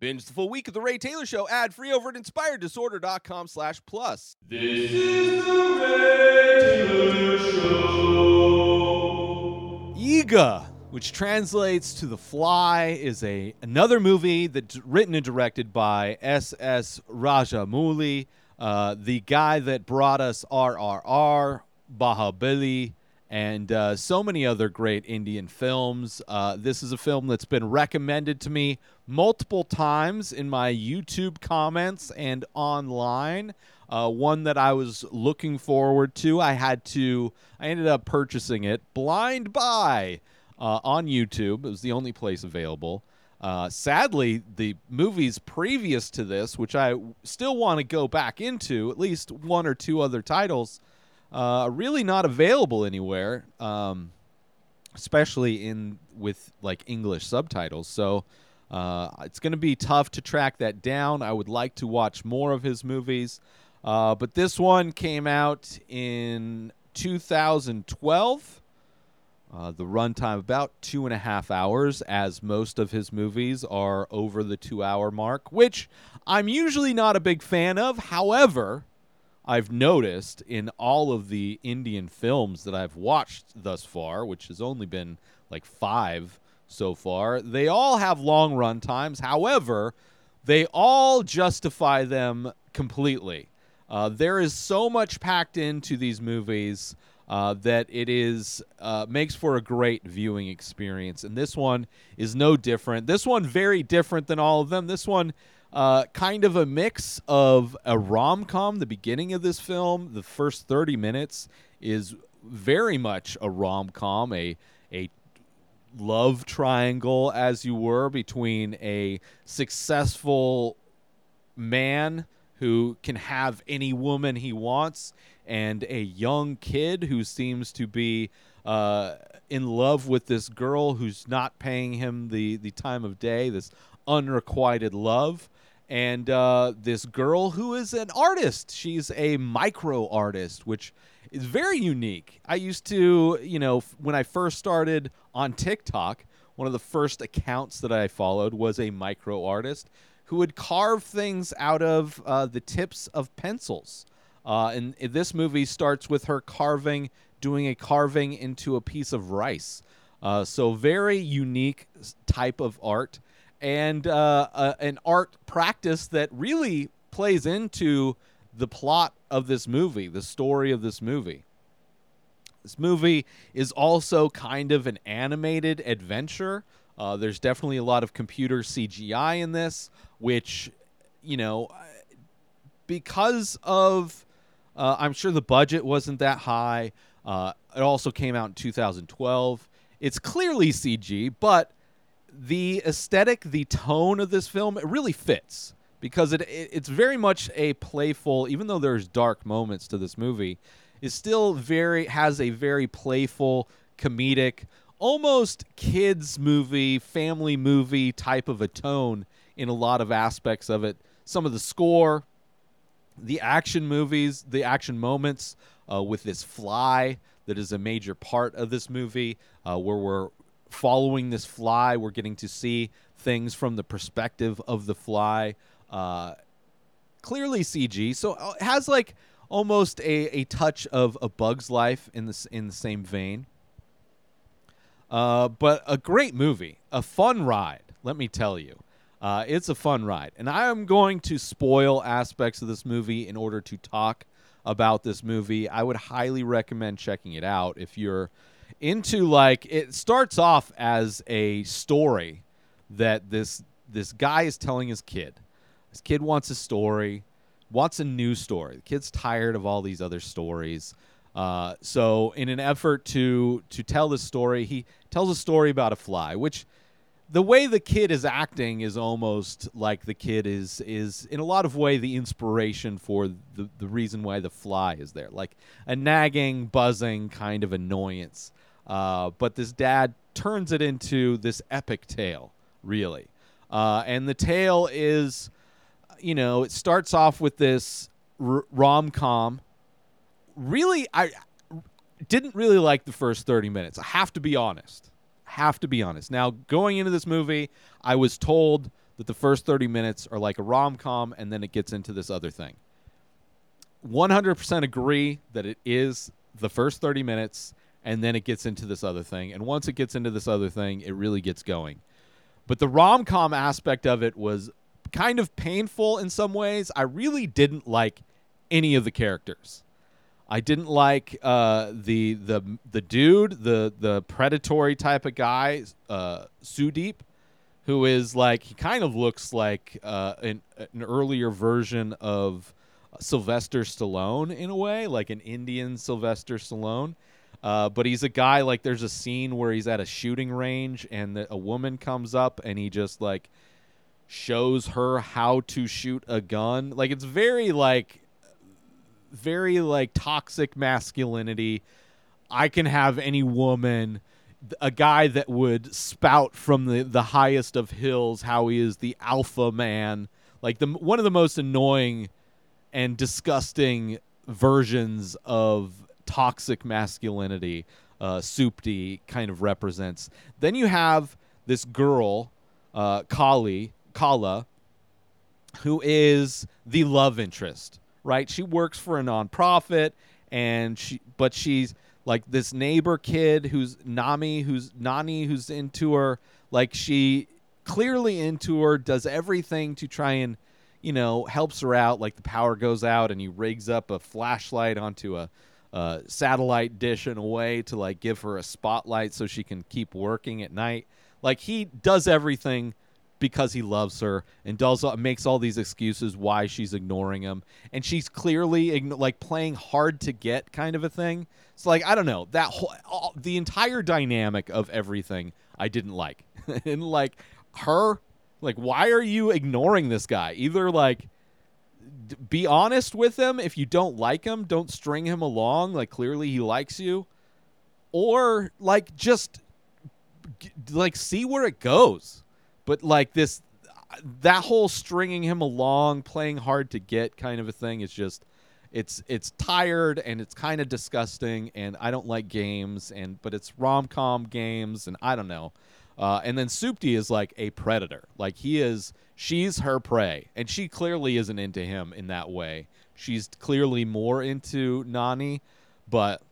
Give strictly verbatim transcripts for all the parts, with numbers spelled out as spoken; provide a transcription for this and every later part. Binge the full week of The Ray Taylor Show ad-free over at inspireddisorder.com slash plus. This is The Ray Taylor Show. Eega, which translates to The Fly, is a another movie that's written and directed by S S. Rajamouli, uh, the guy that brought us R R R, Bahubali, and uh, so many other great Indian films. Uh, this is a film that's been recommended to me multiple times in my YouTube comments and online. Uh, one that I was looking forward to. I had to, I ended up purchasing it blind buy uh, on YouTube. It was the only place available. Uh, sadly, the movies previous to this, which I still want to go back into, at least one or two other titles, Uh, really not available anywhere, um, especially in with like English subtitles. So uh, it's going to be tough to track that down. I would like to watch more of his movies, uh, but this one came out in two thousand twelve. Uh, the runtime about two and a half hours, as most of his movies are over the two-hour mark, which I'm usually not a big fan of. However, I've noticed in all of the Indian films that I've watched thus far, which has only been like five so far, they all have long run times. However, they all justify them completely. Uh, there is so much packed into these movies uh, that it is uh, makes for a great viewing experience. And this one is no different. This one very different than all of them. This one Uh, kind of a mix of a rom-com. The beginning of this film, the first thirty minutes, is very much a rom-com, a a love triangle, as you were, between a successful man who can have any woman he wants and a young kid who seems to be uh, in love with this girl who's not paying him the, the time of day, this unrequited love. And uh, this girl who is an artist. She's a micro artist, which is very unique. I used to, you know, f- when I first started on TikTok, one of the first accounts that I followed was a micro artist who would carve things out of uh, the tips of pencils. Uh, and this movie starts with her carving, doing a carving into a piece of rice. Uh, so very unique type of art. And uh, uh, an art practice that really plays into the plot of this movie, the story of this movie. This movie is also kind of an animated adventure. Uh, there's definitely a lot of computer C G I in this, which, you know, because of, uh, I'm sure the budget wasn't that high. Uh, it also came out in two thousand twelve. It's clearly C G, but the aesthetic, the tone of this film, it really fits because it, it it's very much a playful, even though there's dark moments to this movie, it still very has a very playful, comedic, almost kids movie, family movie type of a tone in a lot of aspects of it. Some of the score, the action movies, the action moments uh, with this fly that is a major part of this movie uh, where we're following this fly, we're getting to see things from the perspective of the fly. Uh, clearly C G, so it has like almost a, a touch of A Bug's Life in this in the same vein. Uh, but a great movie, a fun ride. Let me tell you, uh, it's a fun ride, and I am going to spoil aspects of this movie in order to talk about this movie. I would highly recommend checking it out if you're into like it starts off as a story that this this guy is telling his kid. His kid wants a story, wants a new story. The kid's tired of all these other stories. Uh, so in an effort to to tell this story, he tells a story about a fly, which the way the kid is acting is almost like the kid is is in a lot of way the inspiration for the, the reason why the fly is there. Like a nagging, buzzing kind of annoyance. Uh, but this dad turns it into this epic tale, really. Uh, and the tale is, you know, it starts off with this r- rom-com. Really, I didn't really like the first thirty minutes. I have to be honest. Have to be honest. Now, going into this movie, I was told that the first thirty minutes are like a rom-com, and then it gets into this other thing. one hundred percent agree that it is the first thirty minutes, and then it gets into this other thing. And once it gets into this other thing, it really gets going. But the rom-com aspect of it was kind of painful in some ways. I really didn't like any of the characters. I didn't like uh, the the the dude, the the predatory type of guy, uh, Sudeep, who is like, he kind of looks like uh, an an earlier version of Sylvester Stallone in a way, like an Indian Sylvester Stallone. Uh, but he's a guy, like there's a scene where he's at a shooting range and the, a woman comes up and he just like shows her how to shoot a gun. Like it's very like, very like toxic masculinity. I can have any woman, a guy that would spout from the, the highest of hills how he is the alpha man. Like the one of the most annoying and disgusting versions of toxic masculinity uh, Supti kind of represents. Then you have this girl, uh, Kali, Kala, who is the love interest, right? She works for a nonprofit, and she, but she's like this neighbor kid who's Nami, who's Nani, who's into her. Like she clearly into her, does everything to try and, you know, helps her out. Like the power goes out and he rigs up a flashlight onto a uh, satellite dish in a way to like give her a spotlight so she can keep working at night. Like he does everything because he loves her and does uh, makes all these excuses why she's ignoring him. And she's clearly ign- like playing hard to get kind of a thing. It's like, I don't know, that whole, all, the entire dynamic of everything I didn't like. And like her, like, why are you ignoring this guy? Either, like, d- be honest with him. If you don't like him, don't string him along. Like, clearly he likes you. Or, like, just, g- like, see where it goes. But, like, this, that whole stringing him along, playing hard to get kind of a thing is just, it's it's tired and it's kind of disgusting. And I don't like games, and but it's rom-com games, and I don't know. Uh, and then Supti is like a predator. Like he is, she's her prey, and she clearly isn't into him in that way. She's clearly more into Nani, but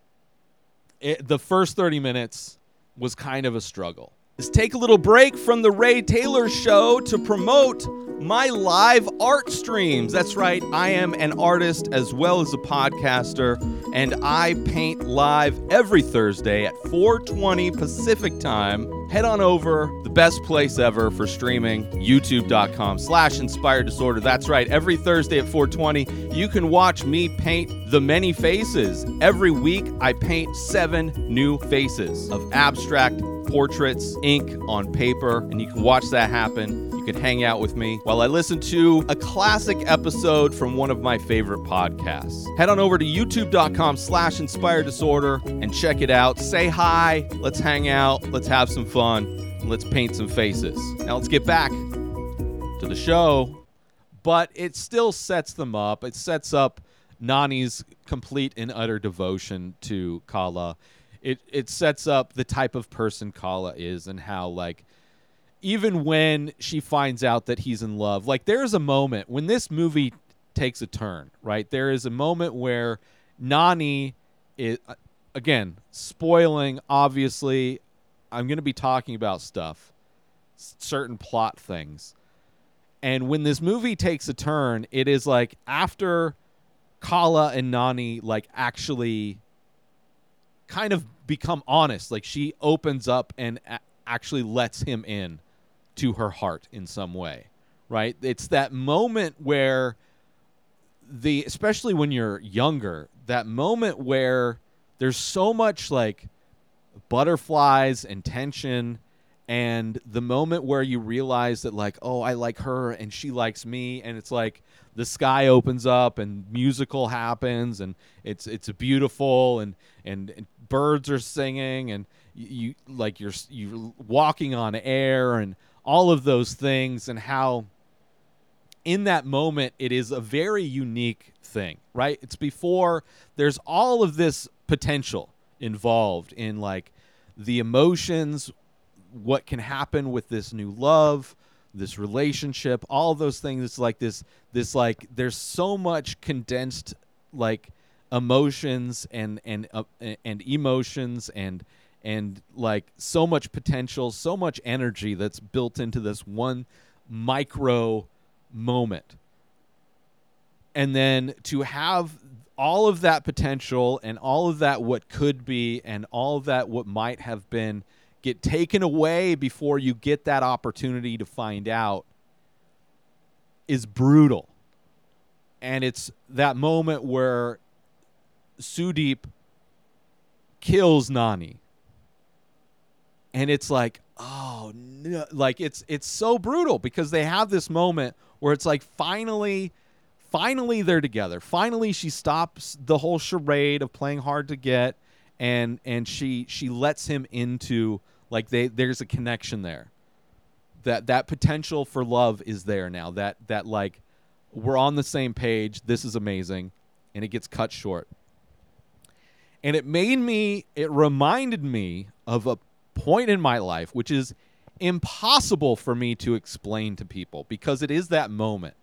it, the first thirty minutes was kind of a struggle. Let's take a little break from the Ray Taylor Show to promote my live art streams. That's right, I am an artist as well as a podcaster, and I paint live every Thursday at four twenty Pacific time. Head on over, the best place ever for streaming, youtube.com slash Inspired Disorder. That's right, every Thursday at four twenty, you can watch me paint The Many Faces. Every week, I paint seven new faces of abstract portraits, ink on paper, and you can watch that happen. You can hang out with me while I listen to a classic episode from one of my favorite podcasts. Head on over to youtube.com slash Inspired Disorder and check it out. Say hi, let's hang out, let's have some fun. Fun, and let's paint some faces. Now let's get back to the show. But it still sets them up. It sets up Nani's complete and utter devotion to Kala. It it sets up the type of person Kala is and how, like, even when she finds out that he's in love, like there's a moment when this movie takes a turn, right? There is a moment where Nani is, again, spoiling, obviously, I'm going to be talking about stuff, certain plot things. And when this movie takes a turn, it is like after Kala and Nani like actually kind of become honest, like she opens up and a- actually lets him in to her heart in some way, right? It's that moment where the, especially when you're younger, that moment where there's so much like butterflies and tension, and the moment where you realize that like, oh, I like her and she likes me, and it's like the sky opens up and musical happens, and it's it's beautiful, and and, and birds are singing, and you, you like you're you're walking on air and all of those things, and how in that moment it is a very unique thing, right? It's before there's all of this potential involved in like the emotions, what can happen with this new love, this relationship, all those things. It's like this, this like there's so much condensed like emotions and and uh, and emotions and and like so much potential, so much energy that's built into this one micro moment. And then to have all of that potential and all of that what could be and all of that what might have been get taken away before you get that opportunity to find out is brutal. And it's that moment where Sudeep kills Nani. And it's like, oh, no. Like, it's it's so brutal because they have this moment where it's like finally... Finally, they're together. Finally, she stops the whole charade of playing hard to get, and and she she lets him into, like, they there's a connection there. That that potential for love is there now. That that like we're on the same page. This is amazing, and it gets cut short. And it made me. It reminded me of a point in my life, which is impossible for me to explain to people because it is that moment.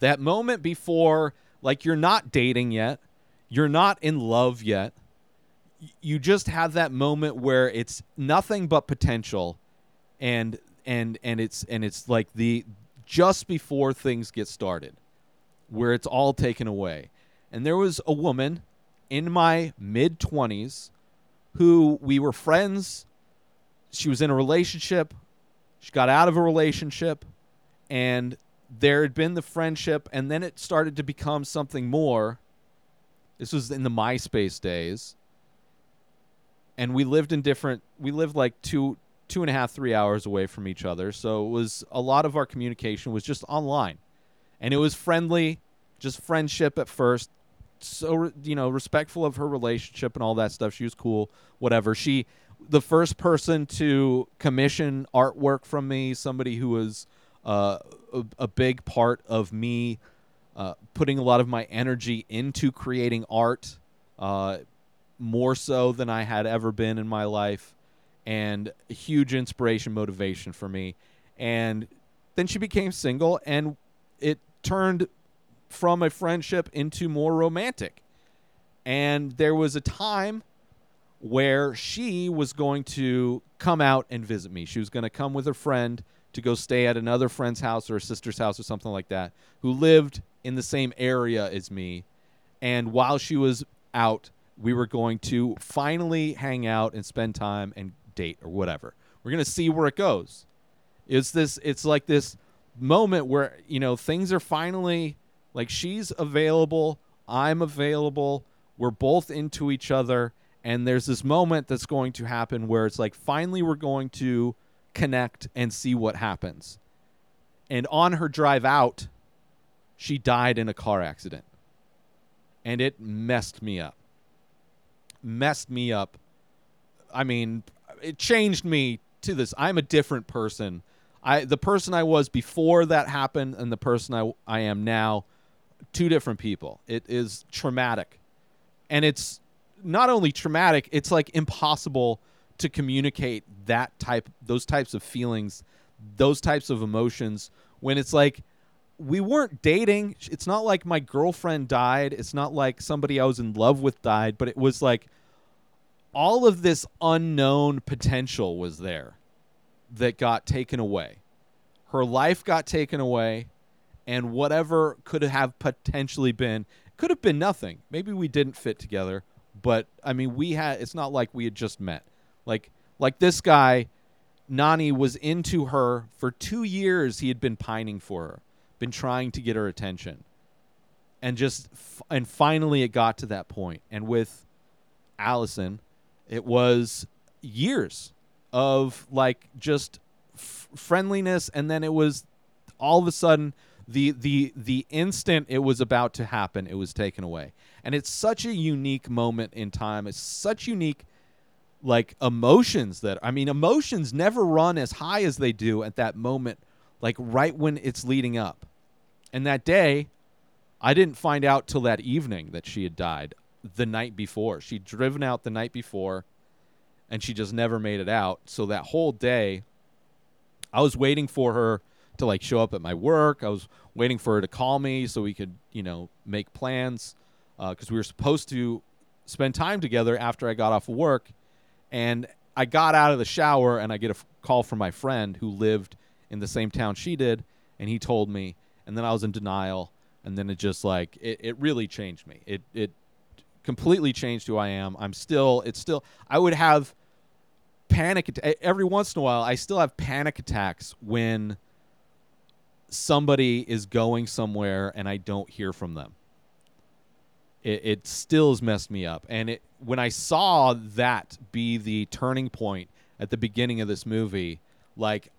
That moment before, like, you're not dating yet. You're not in love yet. You just have that moment where it's nothing but potential. And and and it's and it's like the just before things get started, where it's all taken away. And there was a woman in my mid twenties who we were friends. She was in a relationship. She got out of a relationship, and there had been the friendship, and then it started to become something more. This was in the MySpace days. And we lived in different, we lived like two, two and a half, three hours away from each other. So it was a lot of our communication was just online. And it was friendly, just friendship at first. So, you know, respectful of her relationship and all that stuff. She was cool, whatever. She, the first person to commission artwork from me, somebody who was, Uh, a, a big part of me uh, putting a lot of my energy into creating art, uh, more so than I had ever been in my life, and a huge inspiration, motivation for me. And then she became single, and it turned from a friendship into more romantic. And there was a time where she was going to come out and visit me. She was going to come with her friend to go stay at another friend's house or a sister's house or something like that, who lived in the same area as me. And while she was out, we were going to finally hang out and spend time and date or whatever. We're going to see where it goes. It's this, it's like this moment where, you know, things are finally, like, she's available, I'm available, we're both into each other, and there's this moment that's going to happen where it's like, finally we're going to connect and see what happens. And on her drive out, she died in a car accident, and it messed me up messed me up I mean, it changed me to this. I'm a different person. I the person I was before that happened and the person I, I am now, two different people. It is traumatic, and it's not only traumatic, it's like impossible to communicate that type, those types of feelings, those types of emotions, when it's like we weren't dating. It's not like my girlfriend died. It's not like somebody I was in love with died, but it was like all of this unknown potential was there that got taken away. Her life got taken away, and whatever could have potentially been, could have been nothing. Maybe we didn't fit together, but I mean, we had, it's not like we had just met. Like, like this guy, Nani, was into her for two years. He had been pining for her, been trying to get her attention, and just f- and finally it got to that point. And with Allison, it was years of like just f- friendliness, and then it was all of a sudden the the the instant it was about to happen, it was taken away. And it's such a unique moment in time. It's such unique. Like emotions that, I mean, emotions never run as high as they do at that moment, like right when it's leading up. And that day, I didn't find out till that evening that she had died the night before. She'd driven out the night before, and she just never made it out. So that whole day, I was waiting for her to like show up at my work. I was waiting for her to call me so we could, you know, make plans, because uh, we were supposed to spend time together after I got off of work. And I got out of the shower and I get a f- call from my friend who lived in the same town she did. And he told me, and then I was in denial. And then it just like, it, it really changed me. It, it completely changed who I am. I'm still, it's still, I would have panic. Att- every once in a while, I still have panic attacks when somebody is going somewhere and I don't hear from them. It, it still has messed me up. And it, when I saw that be the turning point at the beginning of this movie, like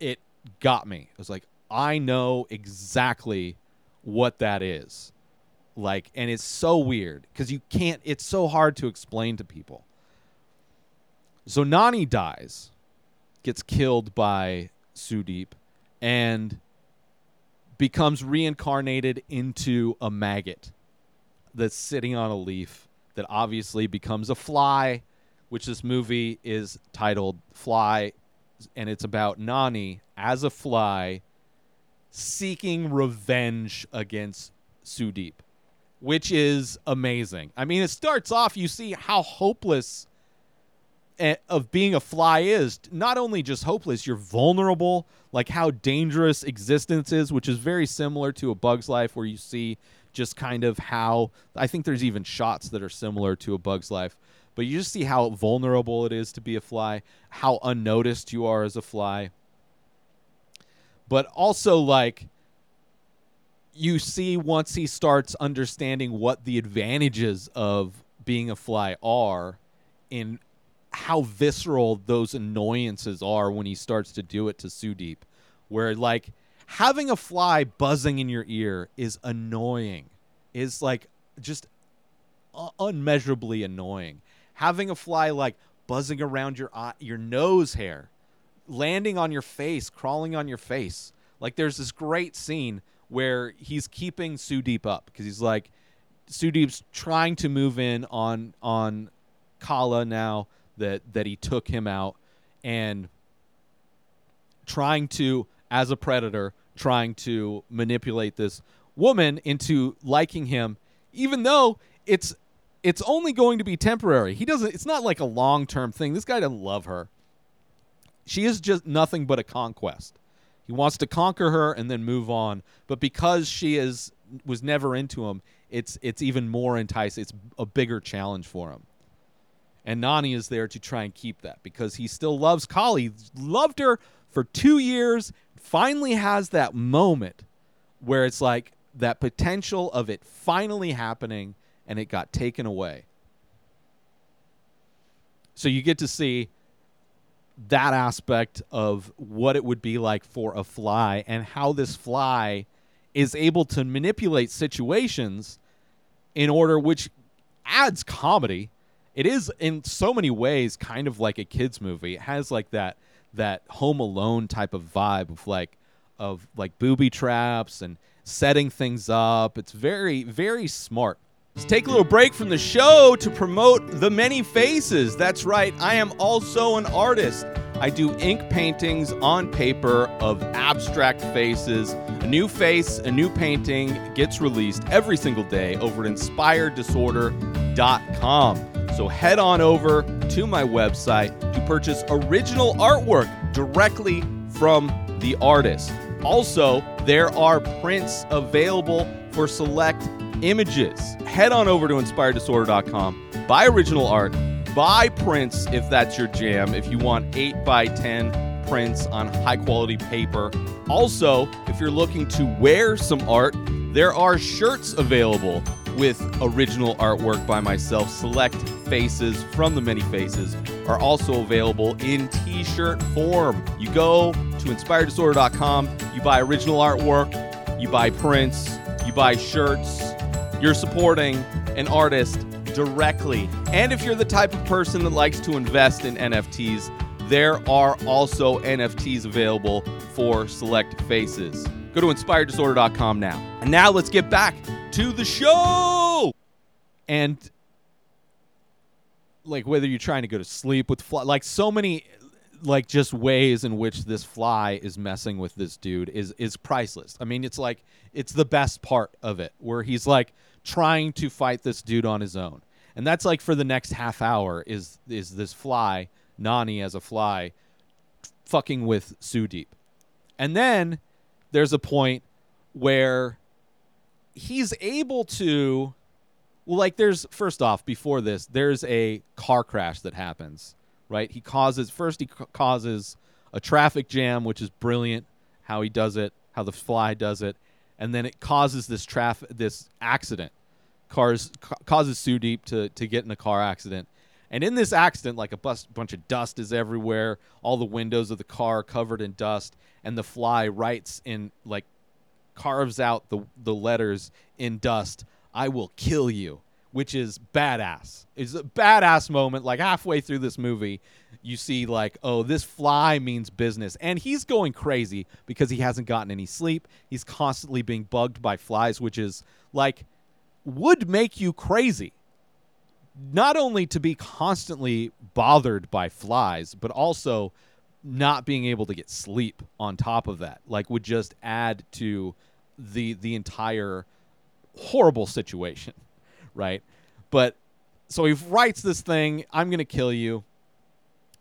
it got me. It was like, I know exactly what that is. Like, and it's so weird because you can't, it's so hard to explain to people. So Nani dies, gets killed by Sudeep, and becomes reincarnated into a maggot that's sitting on a leaf that obviously becomes a fly, which this movie is titled Fly, and it's about Nani as a fly seeking revenge against Sudeep, which is amazing. I mean, it starts off, you see how hopeless of being a fly is. Not only just hopeless, you're vulnerable, like how dangerous existence is, which is very similar to A Bug's Life, where you see just kind of how, I think there's even shots that are similar to A Bug's Life, but you just see how vulnerable it is to be a fly, how unnoticed you are as a fly. But also, like, you see once he starts understanding what the advantages of being a fly are in how visceral those annoyances are when he starts to do it to Sudeep, where like having a fly buzzing in your ear is annoying, is like just uh, unmeasurably annoying. Having a fly like buzzing around your eye, your nose hair, landing on your face, crawling on your face. Like there's this great scene where he's keeping Sudeep up because he's like, Sudeep's trying to move in on on Kala now that that he took him out, and trying to, as a predator, trying to manipulate this woman into liking him, even though it's it's only going to be temporary. He doesn't, it's not like a long-term thing. This guy doesn't love her. She is just nothing but a conquest. He wants to conquer her and then move on, but because she is was never into him, it's it's even more enticing. It's a bigger challenge for him. And Nani is there to try and keep that because he still loves Kali. Loved her for two years. Finally has that moment where it's like that potential of it finally happening, and it got taken away. So you get to see that aspect of what it would be like for a fly and how this fly is able to manipulate situations in order, which adds comedy. It is, in so many ways, kind of like a kid's movie. It has like that that Home Alone type of vibe of like of like booby traps and setting things up. It's very, very smart. Let's take a little break from the show to promote The Many Faces. That's right, I am also an artist. I do ink paintings on paper of abstract faces. A new face, a new painting gets released every single day over at inspired disorder dot com. So head on over to my website to purchase original artwork directly from the artist. Also, there are prints available for select images. Head on over to inspired disorder dot com, buy original art, buy prints if that's your jam, if you want eight by ten prints on high-quality paper. Also, if you're looking to wear some art, there are shirts available with original artwork by myself. Select faces from The Many Faces are also available in t-shirt form. You go to inspired disorder dot com, you buy original artwork, you buy prints, you buy shirts. You're supporting an artist directly. And if you're the type of person that likes to invest in N F Ts, there are also N F Ts available for select faces. Go to inspired disorder dot com now. And now let's get back to the show. And like whether you're trying to go to sleep with fly, like so many like just ways in which this fly is messing with this dude is is priceless. I mean, it's like it's the best part of it, where he's like trying to fight this dude on his own, and that's like for the next half hour is is this fly, Nani as a fly, fucking with Sudeep. And then there's a point where he's able to, like, there's, first off, before this, there's a car crash that happens, right? He causes, first he ca- causes a traffic jam, which is brilliant, how he does it, how the fly does it, and then it causes this traffic, this accident, cars ca- causes Sudeep to, to get in a car accident. And in this accident, like a bus, bunch of dust is everywhere, all the windows of the car covered in dust, and the fly writes in, like, carves out the the letters in dust, "I will kill you," which is badass. It's a badass moment. Like, halfway through this movie, you see, like, oh, this fly means business. And he's going crazy because he hasn't gotten any sleep. He's constantly being bugged by flies, which is, like, would make you crazy. Not only to be constantly bothered by flies, but also not being able to get sleep on top of that, like, would just add to the the entire horrible situation, right? But so he writes this thing, "I'm gonna kill you,"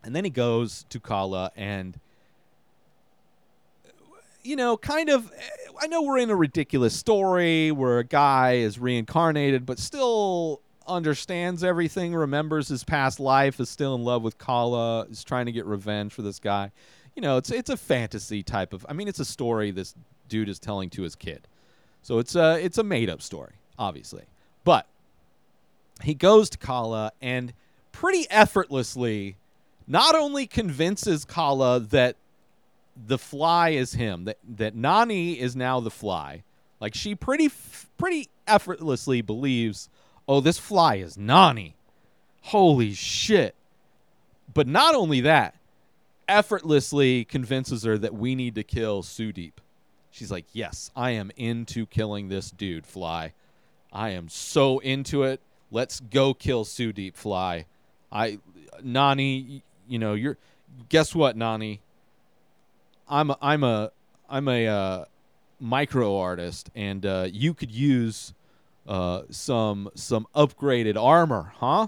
and then he goes to Kala and, you know, kind of, I know we're in a ridiculous story where a guy is reincarnated, but still understands everything, remembers his past life, is still in love with Kala, is trying to get revenge for this guy. You know, it's it's a fantasy type of, I mean, it's a story this dude is telling to his kid. So it's a, it's a made-up story, obviously. But he goes to Kala and pretty effortlessly not only convinces Kala that the fly is him, that, that Nani is now the fly. Like, she pretty pretty effortlessly believes, oh, this fly is Nani. Holy shit. But not only that, effortlessly convinces her that we need to kill Sudeep. She's like, yes, I am into killing this dude, fly. I am so into it. Let's go kill Sudeep, fly. I, Nani, you know, you're, guess what, Nani? I'm a, I'm a, I'm a uh, micro artist, and uh, you could use... Uh, some some upgraded armor, huh?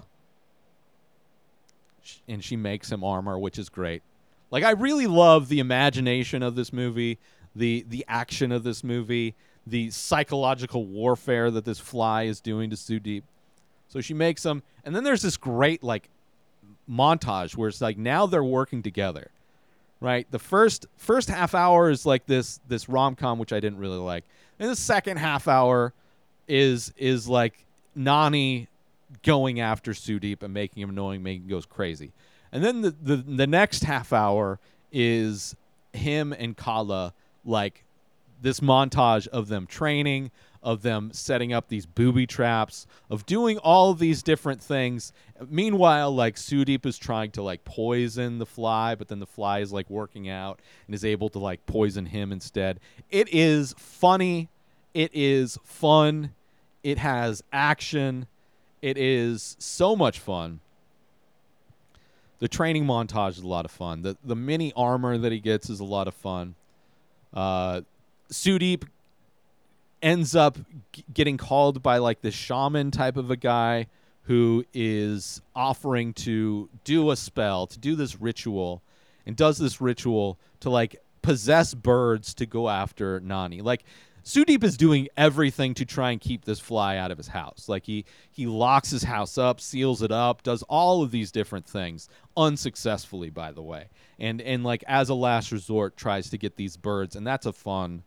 Sh- and she makes him armor, which is great. Like, I really love the imagination of this movie, the the action of this movie, the psychological warfare that this fly is doing to Sudeep. So she makes him, and then there's this great, like, montage where it's like now they're working together, right? The first first half hour is like this this rom-com, which I didn't really like, and the second half hour is is like Nani going after Sudeep and making him annoying, making him goes crazy. And then the, the, the next half hour is him and Kala, like this montage of them training, of them setting up these booby traps, of doing all these different things. Meanwhile, like, Sudeep is trying to, like, poison the fly, but then the fly is, like, working out and is able to, like, poison him instead. It is funny. It is fun. It has action. It is so much fun. The training montage is a lot of fun. The the mini armor that he gets is a lot of fun. Uh, Sudeep ends up g- getting called by, like, this shaman type of a guy who is offering to do a spell, to do this ritual, and does this ritual to, like, possess birds to go after Nani. Like, Sudeep is doing everything to try and keep this fly out of his house. Like, he, he locks his house up, seals it up, does all of these different things, unsuccessfully, by the way. And, and like, as a last resort, tries to get these birds. And that's a fun...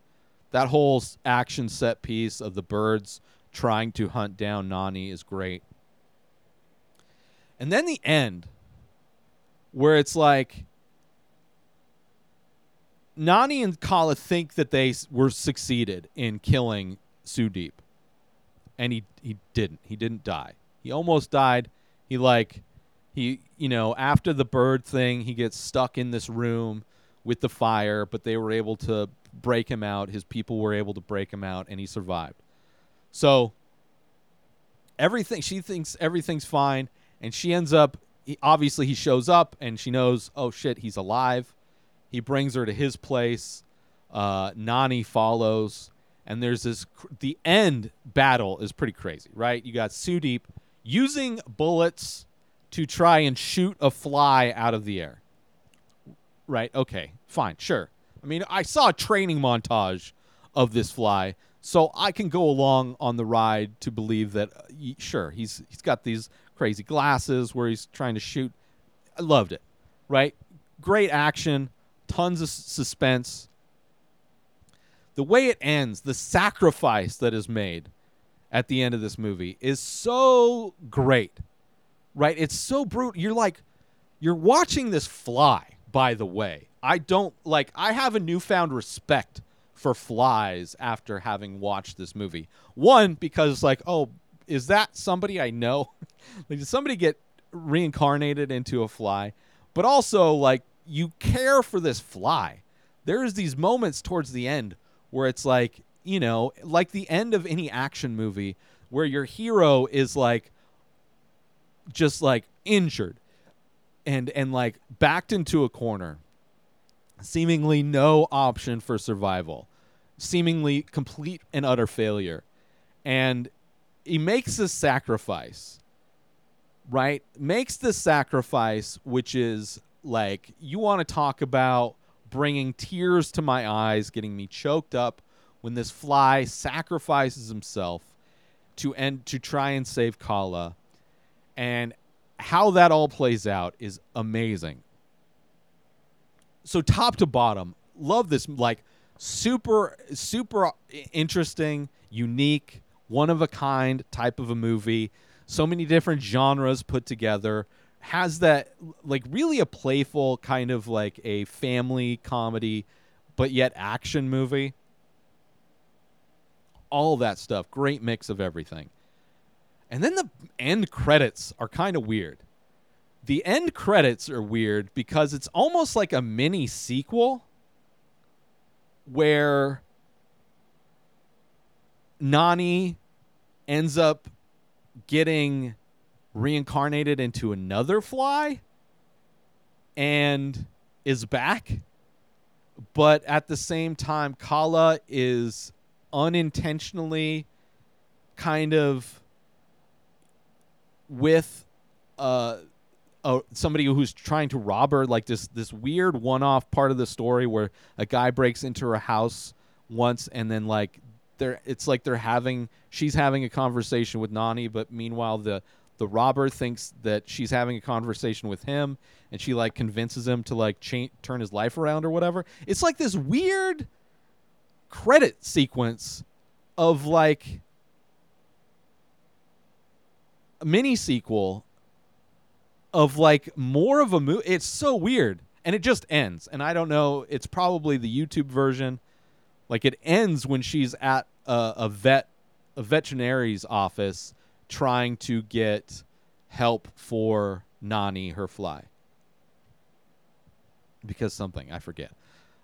That whole action set piece of the birds trying to hunt down Nani is great. And then the end, where it's like... Nani and Kala think that they were succeeded in killing Sudeep. And he, he didn't. He didn't die. He almost died. He, like, he, you know, after the bird thing, he gets stuck in this room with the fire, but they were able to break him out. His people were able to break him out, and he survived. So everything, she thinks everything's fine, and she ends up, he, obviously he shows up and she knows, oh shit, he's alive. He brings her to his place. Uh, Nani follows, and there's this, cr- the end battle is pretty crazy, right? You got Sudeep using bullets to try and shoot a fly out of the air. Right, okay, fine, sure. I mean, I saw a training montage of this fly, so I can go along on the ride to believe that, uh, he, sure, he's he's got these crazy glasses where he's trying to shoot. I loved it, right? Great action, tons of suspense. The way it ends, the sacrifice that is made at the end of this movie is so great, right? It's so brutal. You're like, you're watching this fly, by the way. I don't, like, I have a newfound respect for flies after having watched this movie. One, because, like, oh, is that somebody I know? Like, did somebody get reincarnated into a fly? But also, like, you care for this fly. There's these moments towards the end where it's like, you know, like the end of any action movie where your hero is, like, just, like, injured and, and like, backed into a corner. Seemingly no option for survival. Seemingly complete and utter failure. And he makes this sacrifice, right? Makes this sacrifice, which is, like, you want to talk about bringing tears to my eyes, getting me choked up when this fly sacrifices himself to end, to try and save Kala. And how that all plays out is amazing. So top to bottom, love this, like, super, super interesting, unique, one-of-a-kind type of a movie. So many different genres put together. Has that, like, really a playful kind of, like, a family comedy, but yet action movie. All that stuff. Great mix of everything. And then the end credits are kind of weird. The end credits are weird because it's almost like a mini sequel where Nani ends up getting reincarnated into another fly and is back. But at the same time, Kala is unintentionally kind of with... uh. Uh, somebody who's trying to rob her, like this this weird one-off part of the story where a guy breaks into her house once and then like they're it's like they're having she's having a conversation with Nani, but meanwhile the the robber thinks that she's having a conversation with him and she like convinces him to like cha- turn his life around or whatever. It's like this weird credit sequence of like a mini sequel of like more of a movie. It's so weird. And it just ends. And I don't know. It's probably the YouTube version. Like it ends when she's at a, a vet, a veterinary's office trying to get help for Nani, her fly. Because something, I forget.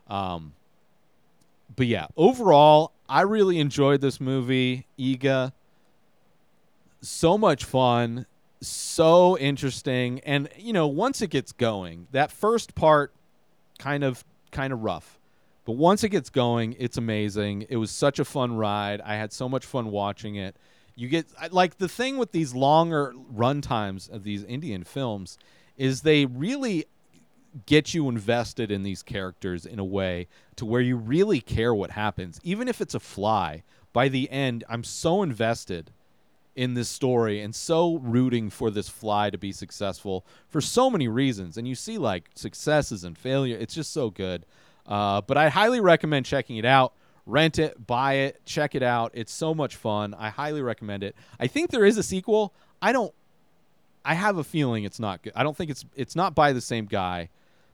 Um, but yeah, overall, I really enjoyed this movie. Eega. So much fun. So interesting. And, you know, once it gets going, that first part kind of kind of rough. But once it gets going, it's amazing. It was such a fun ride. I had so much fun watching it. You get like the thing with these longer run times of these Indian films is they really get you invested in these characters in a way to where you really care what happens. Even if it's a fly, by the end, I'm so invested in this story and so rooting for this fly to be successful for so many reasons. And you see like successes and failure. It's just so good. Uh, but I highly recommend checking it out. Rent it, buy it, check it out. It's so much fun. I highly recommend it. I think there is a sequel. I don't, I have a feeling it's not good. I don't think it's, it's not by the same guy.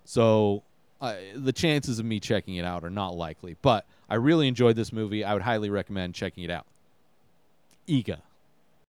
So uh, the chances of me checking it out are not likely, but I really enjoyed this movie. I would highly recommend checking it out. Eega.